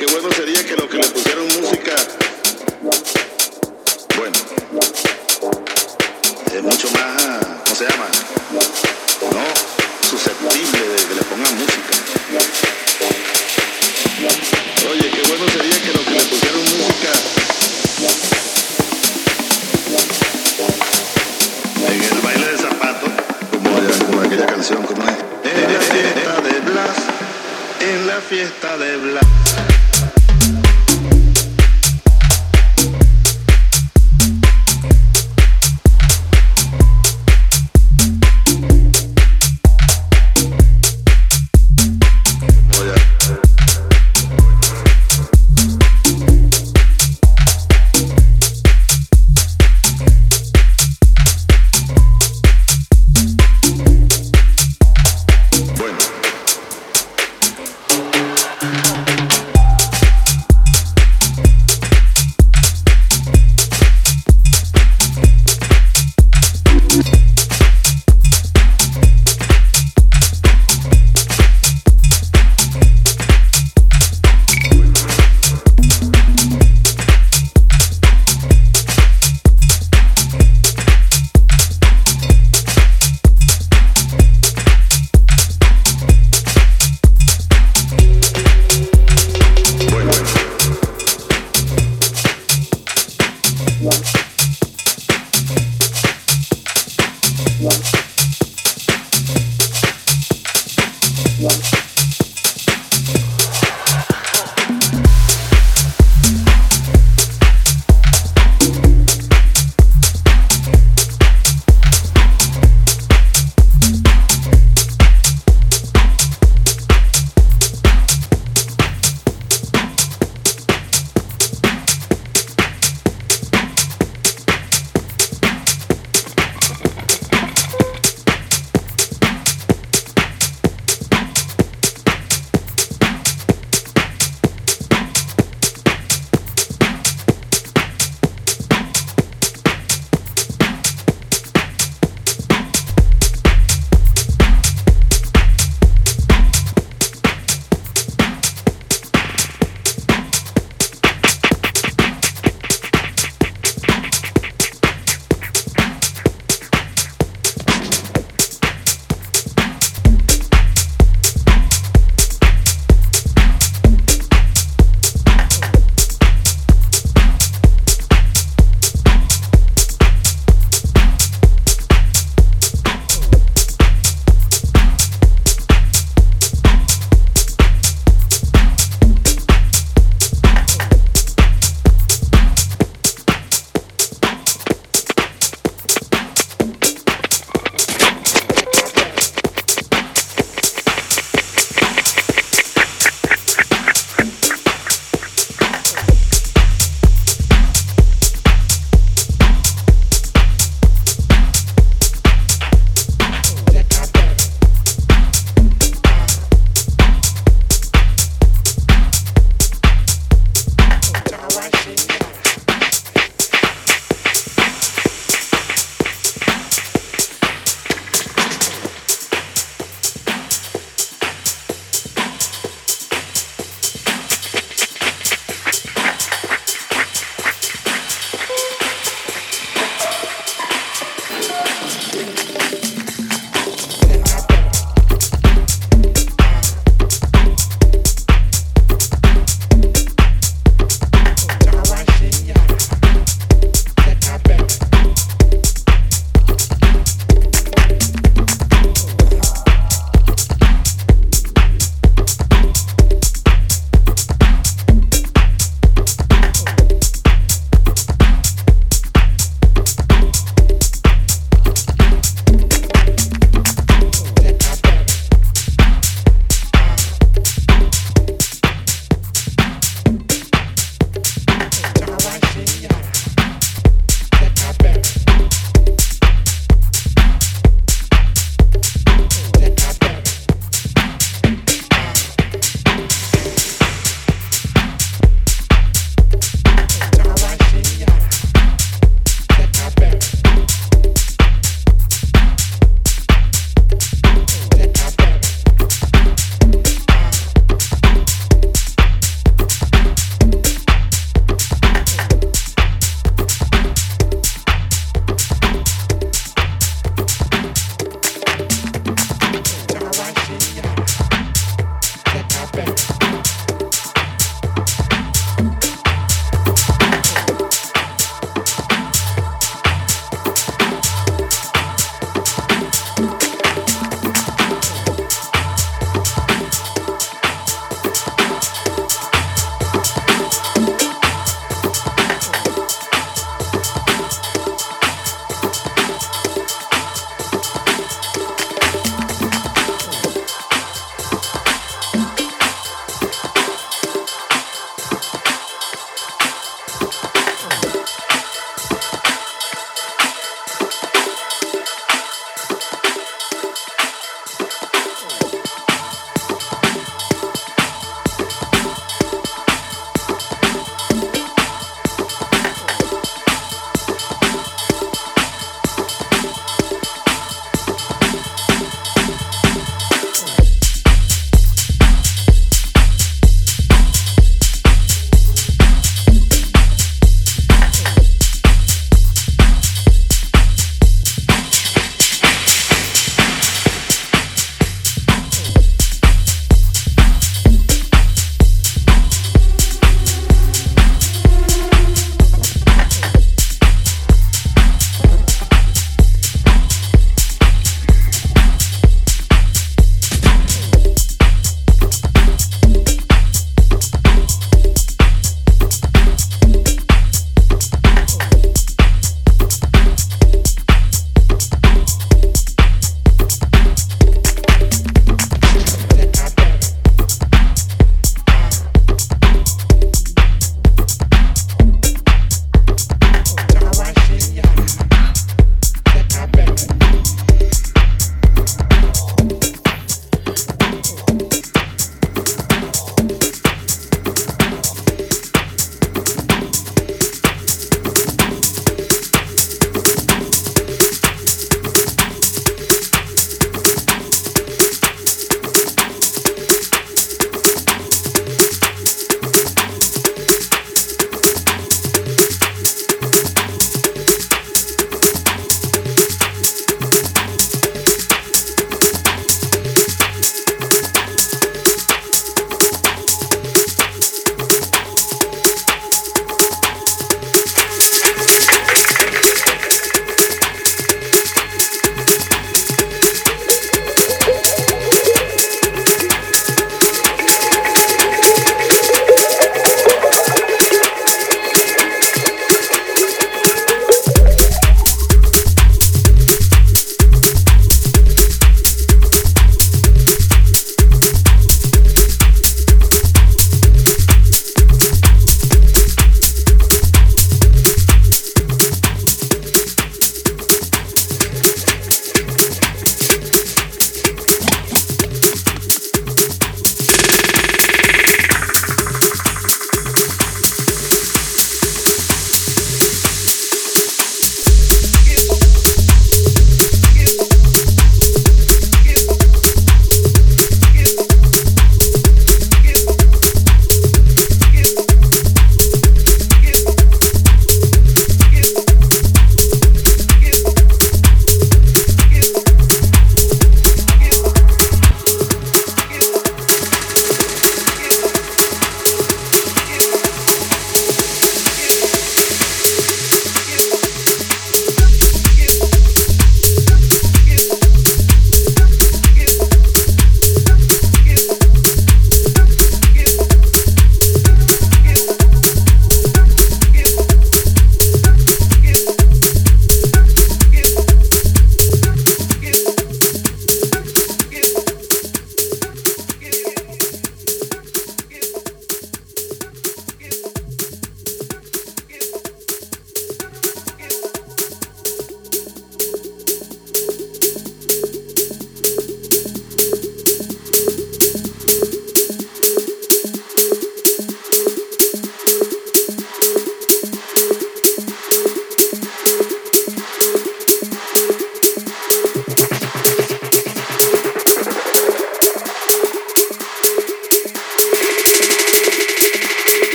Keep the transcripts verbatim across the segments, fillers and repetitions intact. qué bueno sería que los que le pusieron música, bueno, es mucho más, ¿cómo se llama? No susceptible de que le pongan música. Oye, qué bueno sería que los que le pusieron música en el baile de zapato, como, era, como aquella canción, como es, en la fiesta de Blas, en la fiesta de Blas.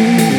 Mm-hmm.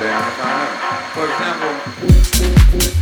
down if I haven't. For example,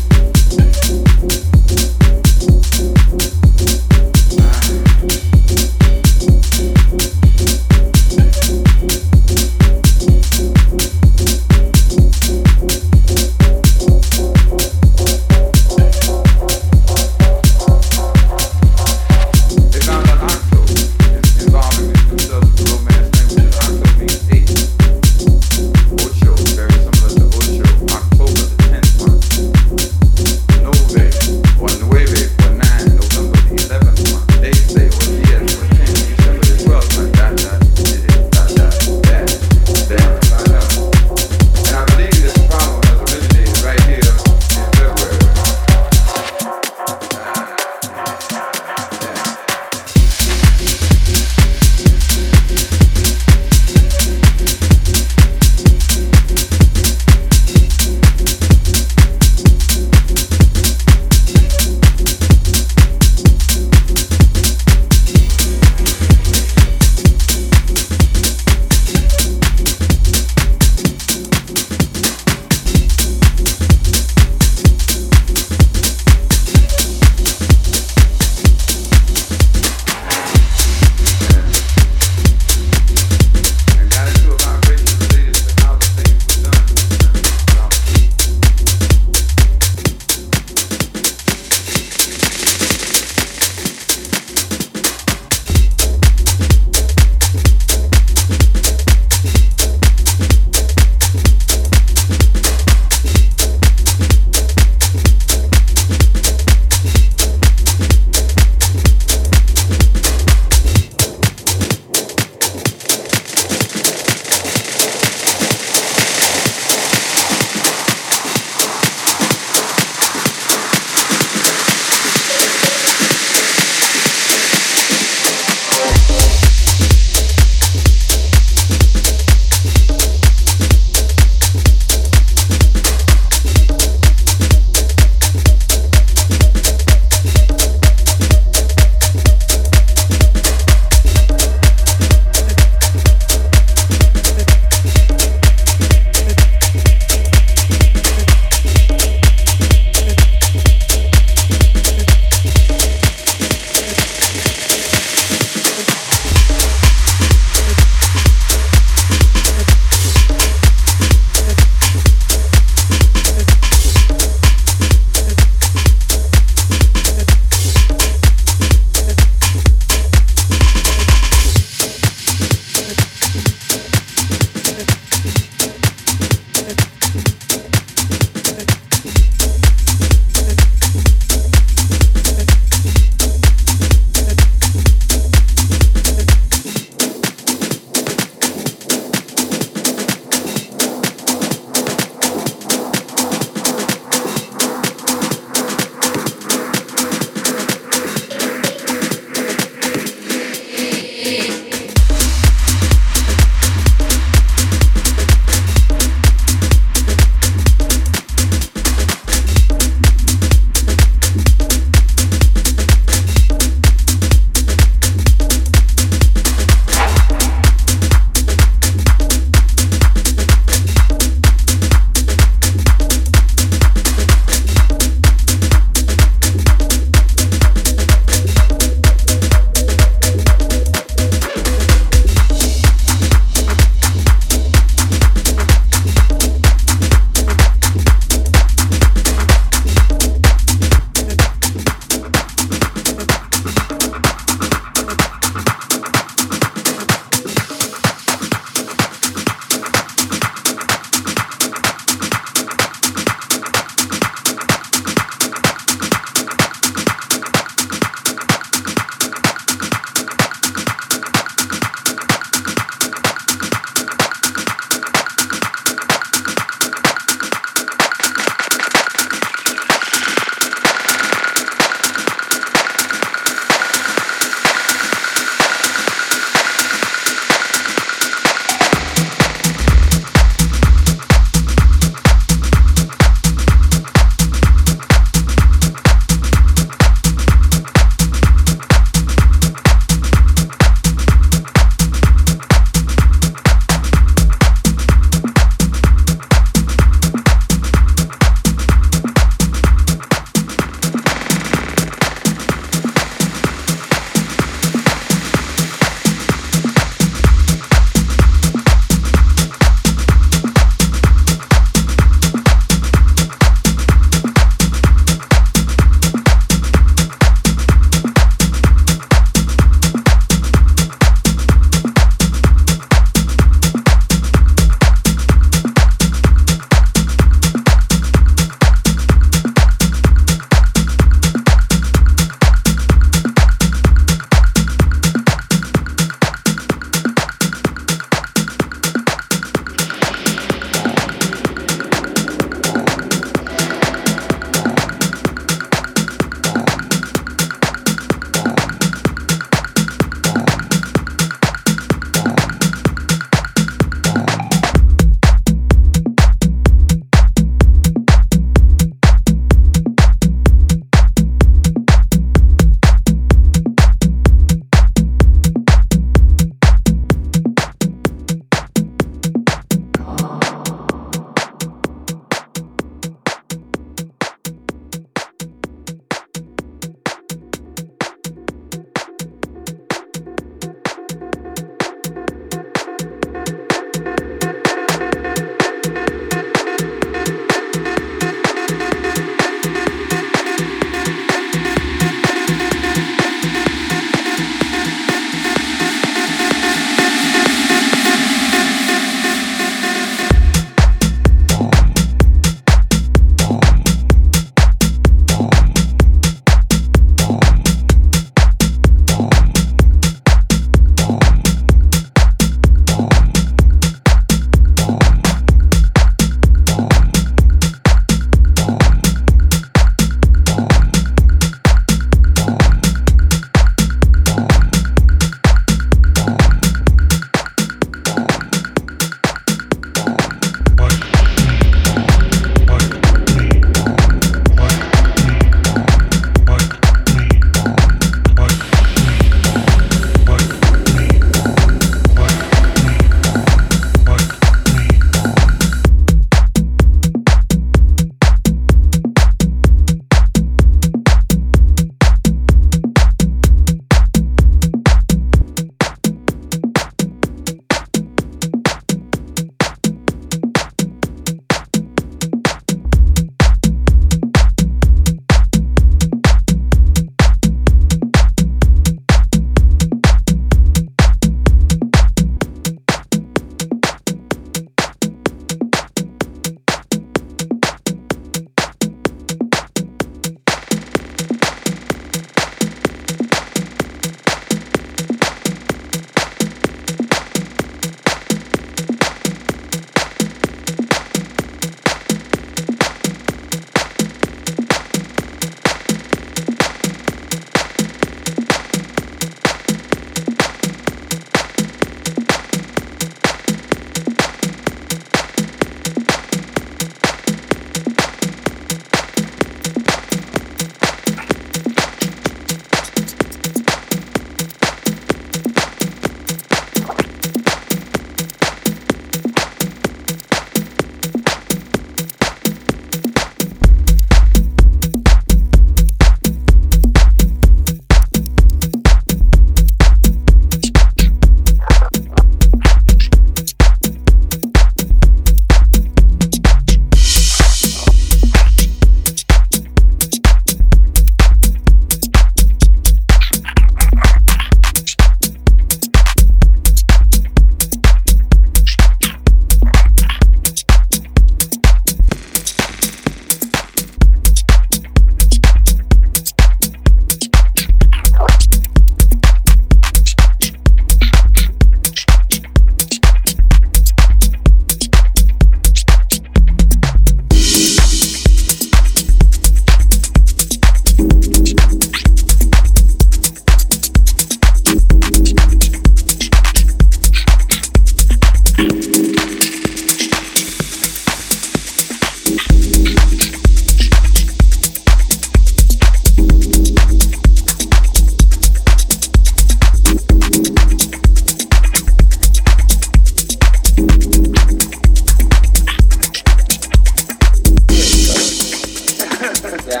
Yeah,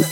yeah.